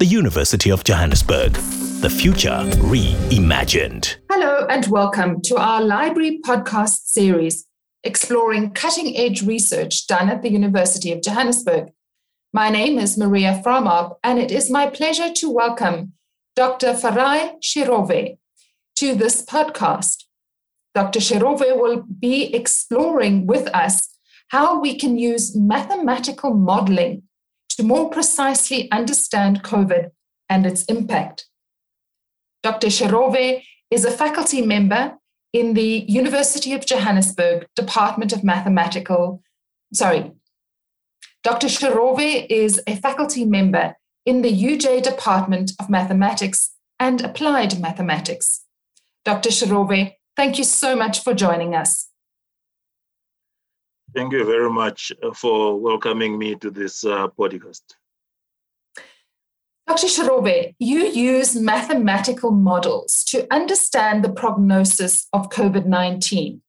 The University of Johannesburg, the future reimagined. Hello and welcome to our library podcast series, exploring cutting-edge research done at the University of Johannesburg. My name is Maria Framab, and it is my pleasure to welcome Dr. Farai Chirove to this podcast. Dr. Chirove will be exploring with us how we can use mathematical modeling to more precisely understand COVID and its impact. Dr. Chirove is a faculty member in the University of Johannesburg Department of Dr. Chirove is a faculty member in the UJ Department of Mathematics and Applied Mathematics. Dr. Chirove, thank you so much for joining us. Thank you very much for welcoming me to this podcast. Dr. Chirove, you use mathematical models to understand the prognosis of COVID-19.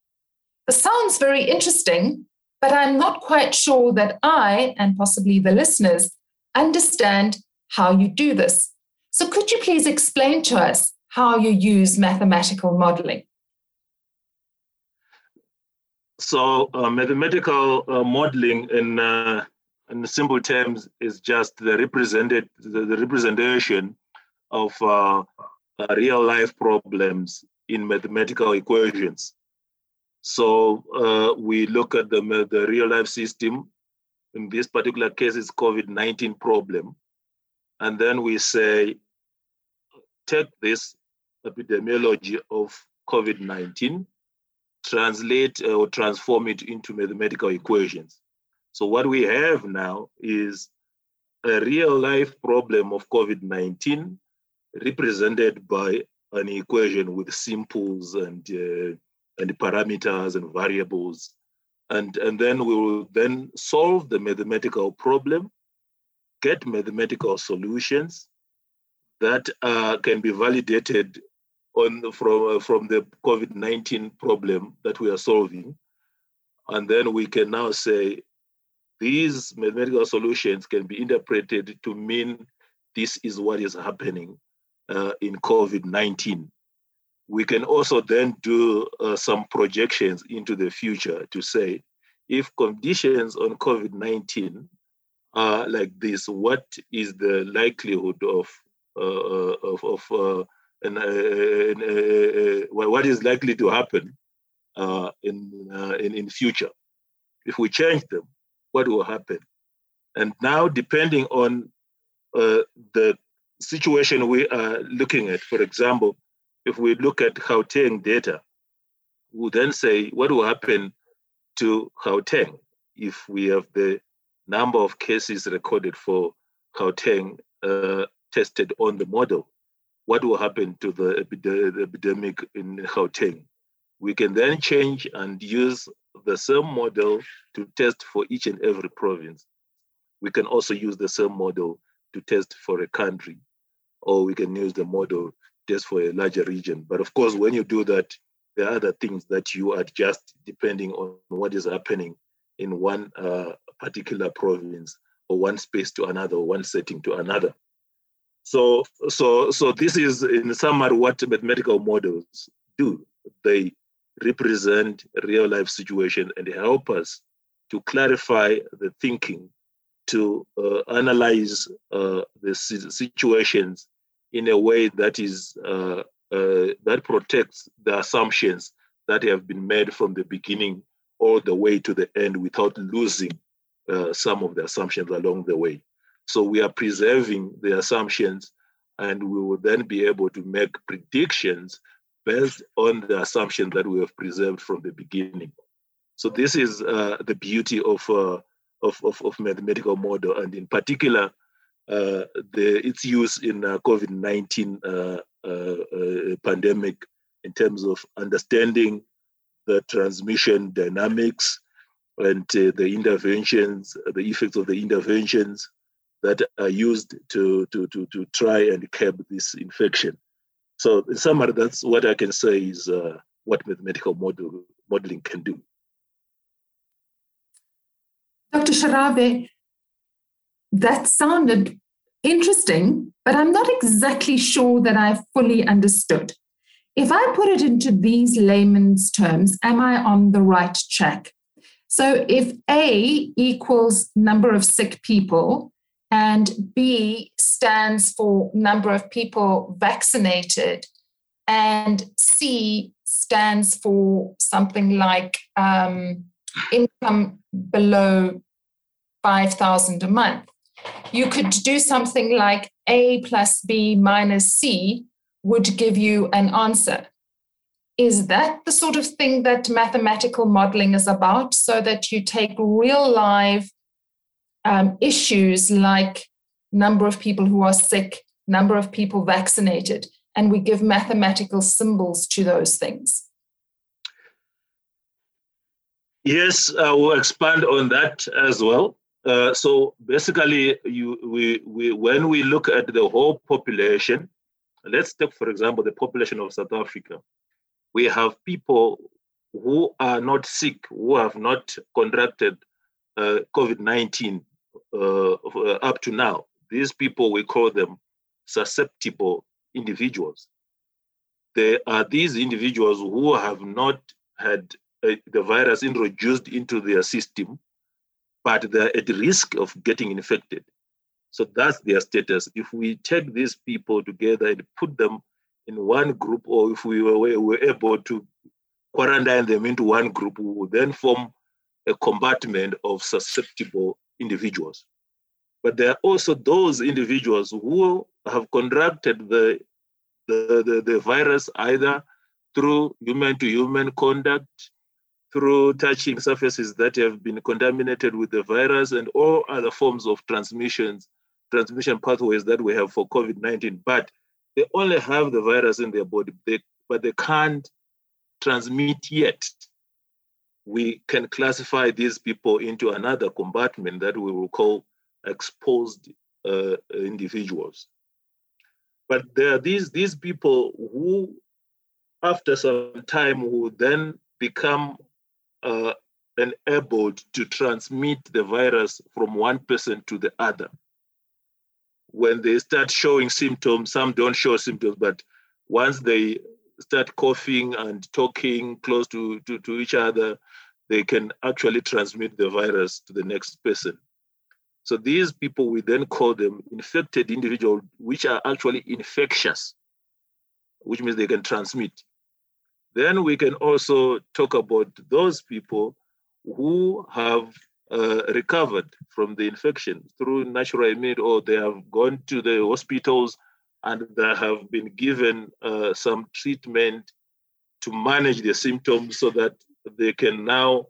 This sounds very interesting, but I'm not quite sure that I, and possibly the listeners, understand how you do this. So could you please explain to us how you use mathematical modeling? So mathematical modeling in simple terms is just the representation of real life problems in mathematical equations. So we look at the real life system. In this particular case, it's COVID-19 problem. And then we say, take this epidemiology of COVID-19, translate or transform it into mathematical equations. So what we have now is a real life problem of COVID-19 represented by an equation with simples and parameters and variables. And then we will then solve the mathematical problem, get mathematical solutions that can be validated from the COVID-19 problem that we are solving. And then we can now say these mathematical solutions can be interpreted to mean this is what is happening in COVID-19. We can also then do some projections into the future to say, if conditions on COVID-19 are like this, what is the likelihood what is likely to happen in future? If we change them, what will happen? And now, depending on the situation we are looking at, for example, if we look at Gauteng data, we'll then say what will happen to Gauteng if we have the number of cases recorded for Gauteng tested on the model. What will happen to the epidemic in Gauteng? We can then change and use the same model to test for each and every province. We can also use the same model to test for a country, or we can use the model just for a larger region. But of course, when you do that, there are other things that you adjust depending on what is happening in one particular province, or one space to another, or one setting to another. So this is in summary what mathematical models do. They represent real life situation and help us to clarify the thinking, to analyze the situations in a way that is that protects the assumptions that have been made from the beginning all the way to the end without losing some of the assumptions along the way. So we are preserving the assumptions, and we will then be able to make predictions based on the assumptions that we have preserved from the beginning. So this is the beauty of mathematical model, and in particular, its use in COVID-19 pandemic in terms of understanding the transmission dynamics and the effects of the interventions that are used to try and curb this infection. So in summary, that's what I can say is what mathematical modeling can do. Dr. Chirove, that sounded interesting, but I'm not exactly sure that I fully understood. If I put it into these layman's terms, am I on the right track? So if A equals number of sick people and B stands for number of people vaccinated and C stands for something like income below 5,000 a month, you could do something like A plus B minus C would give you an answer. Is that the sort of thing that mathematical modeling is about? So that you take real live issues like number of people who are sick, number of people vaccinated, and we give mathematical symbols to those things. Yes, we'll expand on that as well. So basically, when we look at the whole population, let's take, for example, the population of South Africa. We have people who are not sick, who have not contracted COVID-19 up to now. These people, we call them susceptible individuals. They are these individuals who have not had the virus introduced into their system, but they're at risk of getting infected. So that's their status. If we take these people together and put them in one group, or if we were able to quarantine them into one group, we would then form a compartment of susceptible individuals. But there are also those individuals who have contracted the virus either through human-to-human contact, through touching surfaces that have been contaminated with the virus, and all other forms of transmission pathways that we have for COVID-19. But they only have the virus in their body, but they can't transmit yet. We can classify these people into another compartment that we will call exposed individuals. But there are these people who, after some time, will then become enabled to transmit the virus from one person to the other. When they start showing symptoms, some don't show symptoms, but once they start coughing and talking close to each other, they can actually transmit the virus to the next person. So these people, we then call them infected individuals, which are actually infectious, which means they can transmit. Then we can also talk about those people who have recovered from the infection through natural immunity, or they have gone to the hospitals and they have been given some treatment to manage the symptoms so that they can now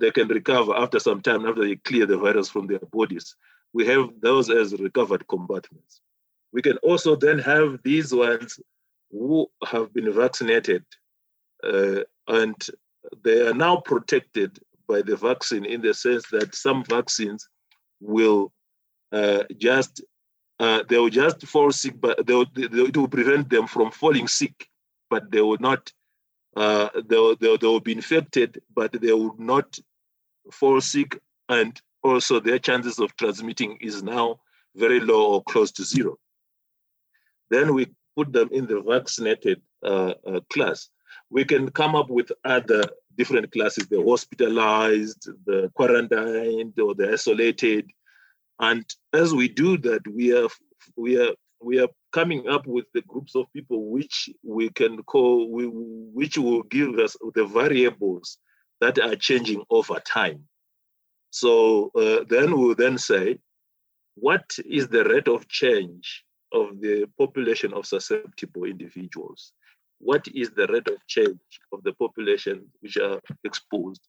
recover after some time, after they clear the virus from their bodies. We have those as recovered combatants. We can also then have these ones who have been vaccinated and they are now protected by the vaccine, in the sense that some vaccines will just fall sick, but it will prevent them from falling sick, but they will not. They will be infected, but they will not fall sick, and also their chances of transmitting is now very low or close to zero. Then we put them in the vaccinated class. We can come up with other different classes: the hospitalized, the quarantined, or the isolated. And as we do that, we are coming up with the groups of people which we can call, which will give us the variables that are changing over time. So then we'll then say, what is the rate of change of the population of susceptible individuals? What is the rate of change of the population which are exposed?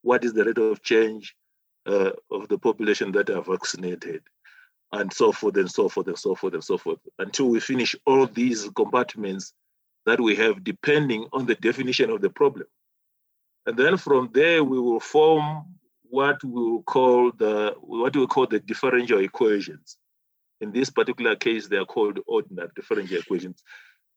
What is the rate of change of the population that are vaccinated? And so forth and so forth and so forth and so forth, until we finish all these compartments that we have depending on the definition of the problem. And then from there, we will form what we call the differential equations. In this particular case, they are called ordinary differential equations.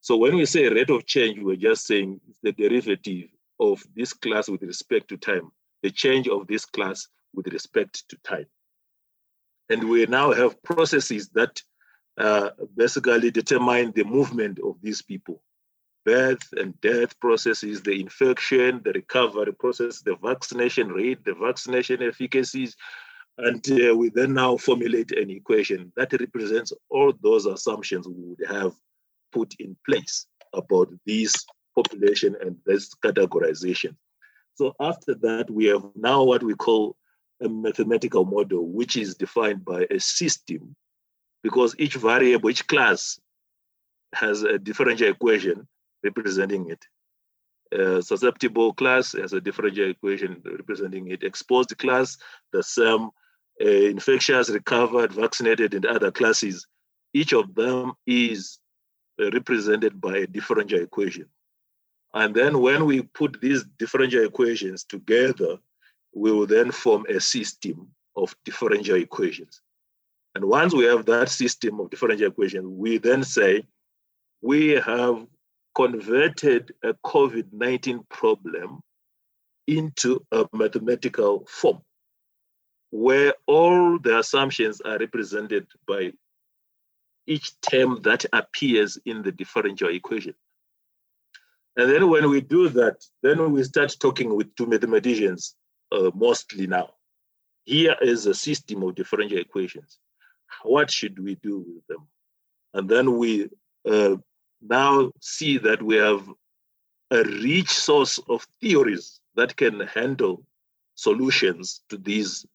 So when we say rate of change, we're just saying the derivative of this class with respect to time, the change of this class with respect to time. And we now have processes that basically determine the movement of these people. Birth and death processes, the infection, the recovery process, the vaccination rate, the vaccination efficacies, and we then now formulate an equation that represents all those assumptions we would have put in place about this population and this categorization. So after that, we have now what we call a mathematical model, which is defined by a system, because each variable, each class has a differential equation representing it. Susceptible class has a differential equation representing it. Exposed class, the same. Infectious, recovered, vaccinated, and other classes, each of them is represented by a differential equation. And then when we put these differential equations together, we will then form a system of differential equations. And once we have that system of differential equations, we then say, we have converted a COVID-19 problem into a mathematical form where all the assumptions are represented by each term that appears in the differential equation. And then when we do that, then we start talking with two mathematicians mostly now. Here is a system of differential equations. What should we do with them? And then we now see that we have a rich source of theories that can handle solutions to these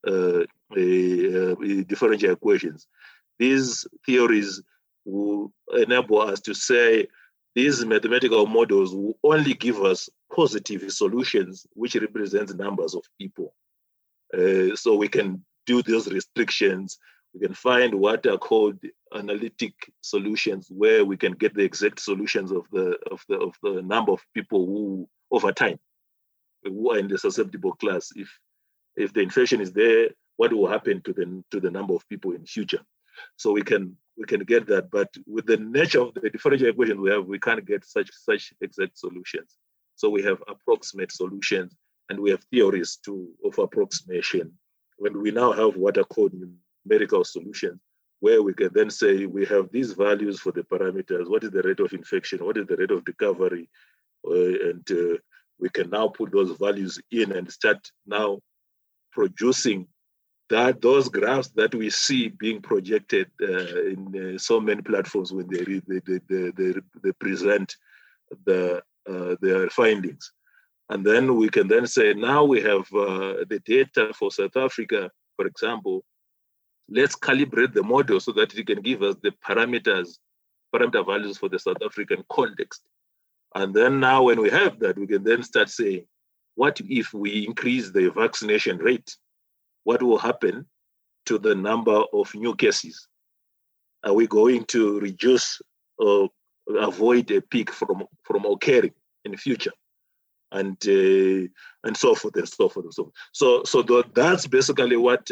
differential equations. These theories will enable us to say these mathematical models will only give us positive solutions, which represents numbers of people. So we can do those restrictions. We can find what are called analytic solutions, where we can get the exact solutions of the number of people who, over time, who are in the susceptible class. If the infection is there, what will happen to the number of people in future? So we can get that, but with the nature of the differential equation we have, we can't get such exact solutions. So we have approximate solutions, and we have theories of approximation. When we now have what are called numerical solutions, where we can then say we have these values for the parameters. What is the rate of infection? What is the rate of recovery? And we can now put those values in and start now producing those graphs that we see being projected in so many platforms when they present their findings. And then we can then say, now we have the data for South Africa, for example. Let's calibrate the model so that it can give us the parameter values for the South African context. And then now when we have that, we can then start saying, what if we increase the vaccination rate? What will happen to the number of new cases? Are we going to reduce or avoid a peak from occurring in the future? And so forth and so forth and so forth. So that's basically what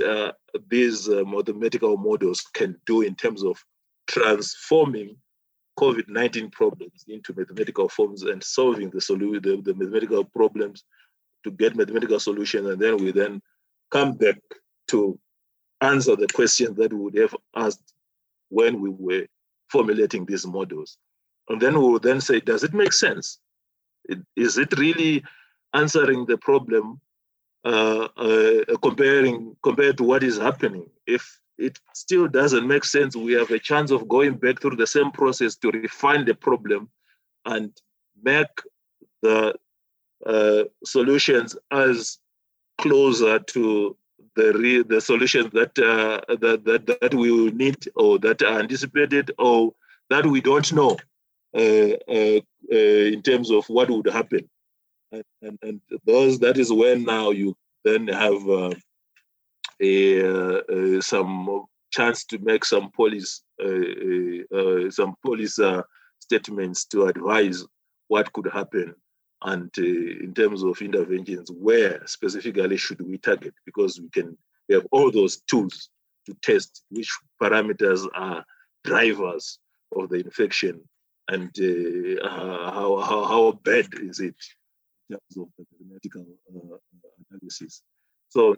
these mathematical models can do in terms of transforming COVID-19 problems into mathematical forms and solving the mathematical problems to get mathematical solutions. And then we then come back to answer the questions that we would have asked when we were formulating these models. And then we will then say, does it make sense? Is it really answering the problem compared to what is happening? If it still doesn't make sense, we have a chance of going back through the same process to refine the problem and make the solutions as closer to the solutions that we will need, or that are anticipated, or that we don't know in terms of what would happen. And those, that is where now you then have some chance to make some policy statements to advise what could happen, and in terms of interventions, where specifically should we target, because we have all those tools to test which parameters are drivers of the infection and how bad is it in terms of the mathematical analysis. So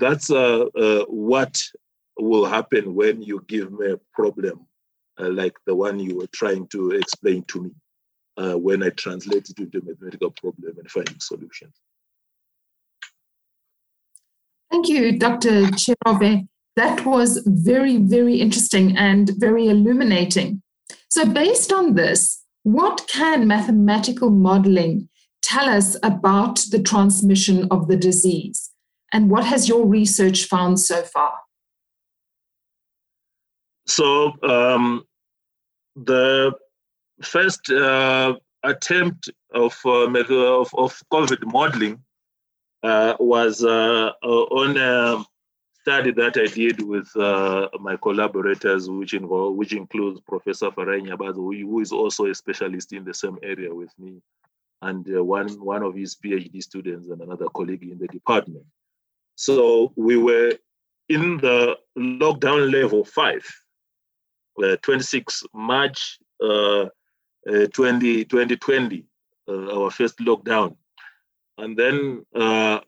that's what will happen when you give me a problem like the one you were trying to explain to me when I translate it into a mathematical problem and finding solutions. Thank you, Dr. Chirove. That was very, very interesting and very illuminating. So based on this, what can mathematical modeling tell us about the transmission of the disease? And what has your research found so far? So the first attempt of COVID modeling was on a study that I did with my collaborators, which includes Professor Farai Nyabaza, who is also a specialist in the same area with me, and one of his PhD students and another colleague in the department. So we were in the lockdown level 5, 26 March 2020, our first lockdown. And then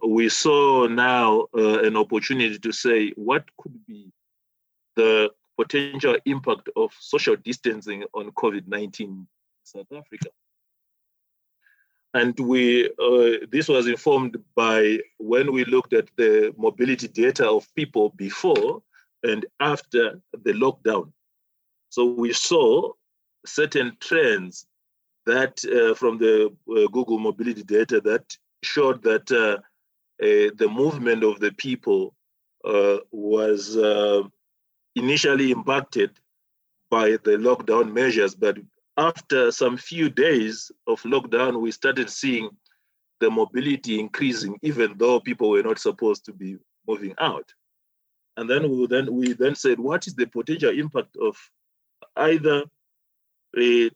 we saw now an opportunity to say what could be the potential impact of social distancing on COVID-19 in South Africa. And we this was informed by when we looked at the mobility data of people before and after the lockdown. So we saw certain trends that from the Google mobility data that showed that the movement of the people was initially impacted by the lockdown measures. But after some few days of lockdown, we started seeing the mobility increasing, even though people were not supposed to be moving out. And then we said, what is the potential impact of either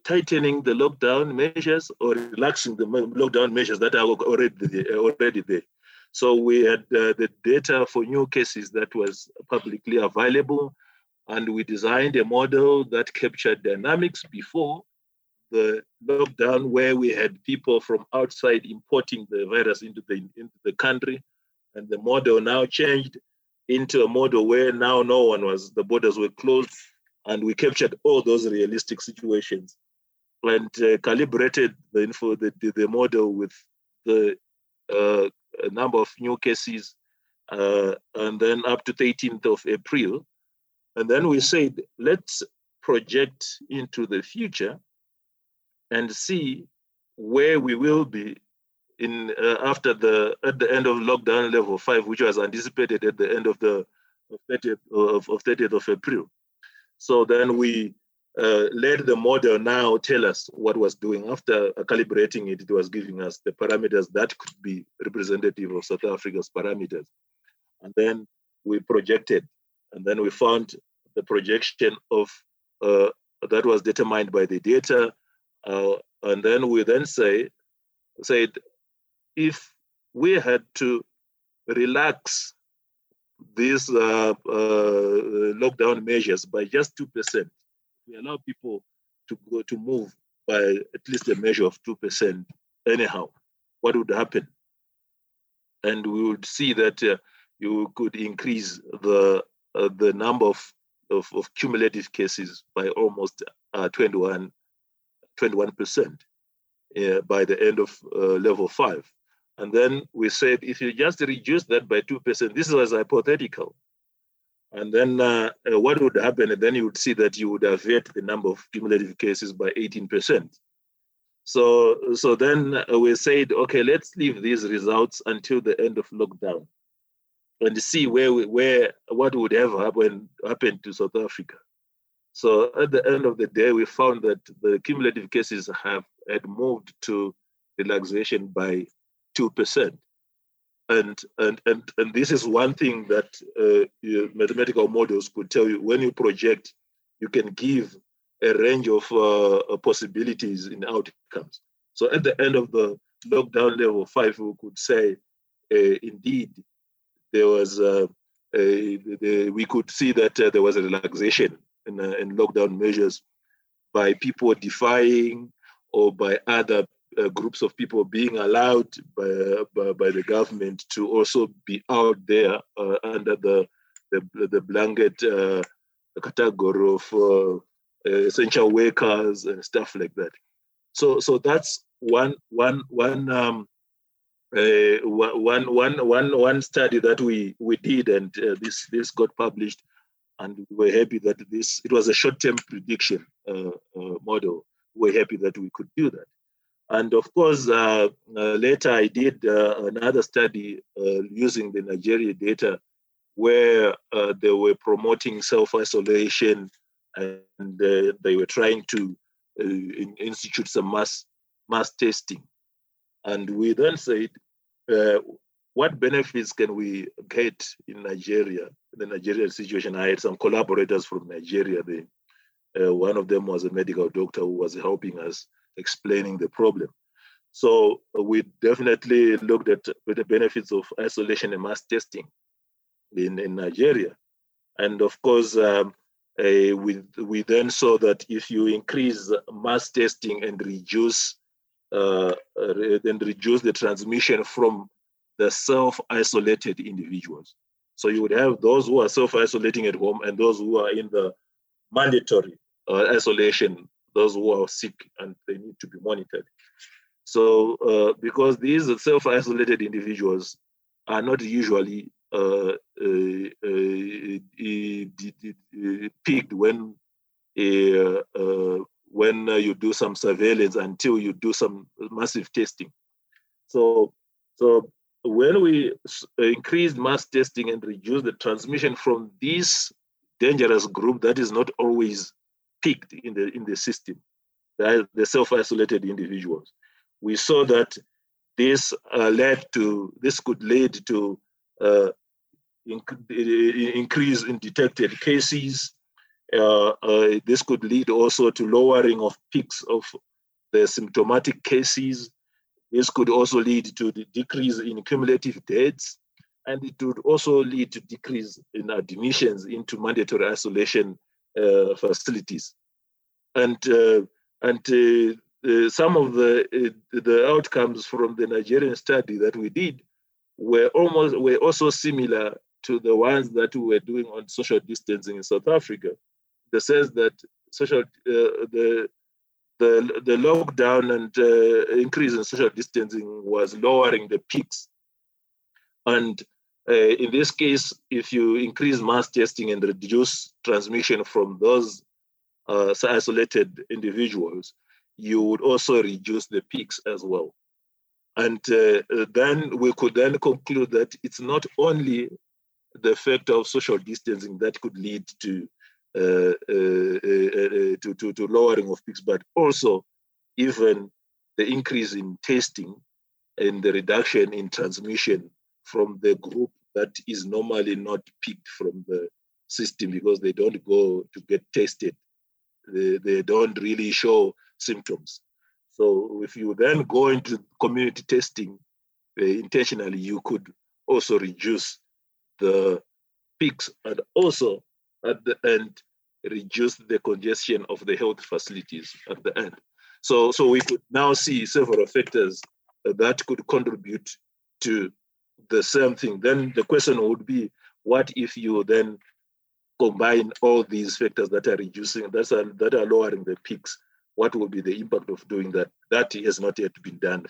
tightening the lockdown measures or relaxing the lockdown measures that are already there. So we had the data for new cases that was publicly available, and we designed a model that captured dynamics before the lockdown, where we had people from outside importing the virus into the country, and the model now changed into a model where now the borders were closed. And we captured all those realistic situations and calibrated the model with the number of new cases, and then up to 13th of April. And then we said, let's project into the future and see where we will be in at the end of lockdown level 5, which was anticipated at the end of the 30th of April. So then we let the model now tell us what was doing. After calibrating it, it was giving us the parameters that could be representative of South Africa's parameters. And then we projected, and then we found the projection of that was determined by the data. And then we then said, if we had to relax these lockdown measures by just 2%. We allow people to go to move by at least a measure of 2%. Anyhow, what would happen? And we would see that you could increase the number of cumulative cases by almost 21% by the end of level 5. And then we said, if you just reduce that by 2%, this was hypothetical. And then what would happen? And then you would see that you would avert the number of cumulative cases by 18%. So then we said, okay, let's leave these results until the end of lockdown and see what would have happened to South Africa. So at the end of the day, we found that the cumulative cases had moved to relaxation by 2%, and this is one thing that mathematical models could tell you. When you project, you can give a range of possibilities in outcomes. So at the end of the lockdown level 5, we could say, indeed, there was we could see that there was a relaxation in lockdown measures by people defying or by other groups of people being allowed by the government to also be out there under the blanket category of essential workers and stuff like that. So that's one study that we did, and this got published, and we were happy that it was a short-term prediction model. We were happy that we could do that. And of course, later I did another study using the Nigeria data, where they were promoting self-isolation, and they were trying to institute some mass testing. And we then said, what benefits can we get in Nigeria, the Nigerian situation? I had some collaborators from Nigeria. One of them was a medical doctor who was helping us explaining the problem. So we definitely looked at the benefits of isolation and mass testing in Nigeria. And of course, we then saw that if you increase mass testing and reduce the transmission from the self-isolated individuals. So you would have those who are self-isolating at home and those who are in the mandatory isolation, those who are sick and they need to be monitored. So because these self-isolated individuals are not usually peaked when you do some surveillance until you do some massive testing. So when we increased mass testing and reduce the transmission from this dangerous group that is not always peaked in the system, the self-isolated individuals, we saw that this could lead to increase in detected cases. This could lead also to lowering of peaks of the symptomatic cases. This could also lead to the decrease in cumulative deaths, and it would also lead to decrease in admissions into mandatory isolation facilities. And some of the outcomes from the Nigerian study that we did were also similar to the ones that we were doing on social distancing in South Africa. The sense that the lockdown and increase in social distancing was lowering the peaks. And in this case, if you increase mass testing and reduce transmission from those isolated individuals, you would also reduce the peaks as well. And then we could then conclude that it's not only the effect of social distancing that could lead to lowering of peaks, but also even the increase in testing and the reduction in transmission from the group that is normally not picked from the system because they don't go to get tested. They don't really show symptoms. So if you then go into community testing intentionally, you could also reduce the peaks and also at the end reduce the congestion of the health facilities at the end. So we could now see several factors that could contribute to the same thing. Then the question would be, what if you then combine all these factors that are reducing, that are lowering the peaks? What will be the impact of doing that? That has not yet been done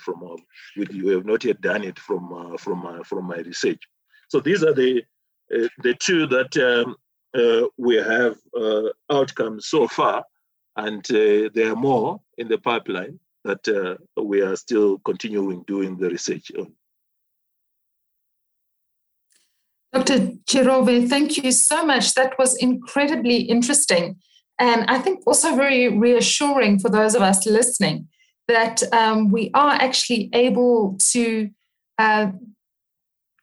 we have not yet done it from my research. So these are the two that we have outcomes so far, and there are more in the pipeline that we are still continuing doing the research on. Dr. Chirove, thank you so much. That was incredibly interesting, and I think also very reassuring for those of us listening that we are actually able to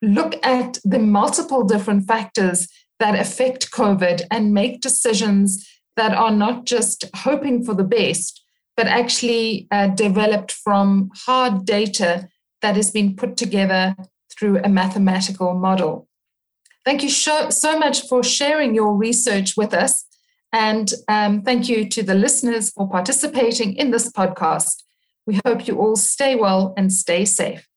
look at the multiple different factors that affect COVID and make decisions that are not just hoping for the best, but actually developed from hard data that has been put together through a mathematical model. Thank you so much for sharing your research with us. And thank you to the listeners for participating in this podcast. We hope you all stay well and stay safe.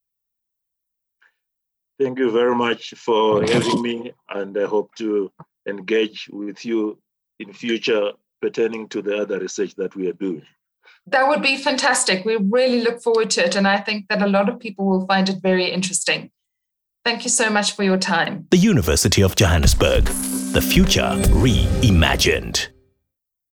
Thank you very much for having me, and I hope to engage with you in future pertaining to the other research that we are doing. That would be fantastic. We really look forward to it, and I think that a lot of people will find it very interesting. Thank you so much for your time. The University of Johannesburg, the future reimagined.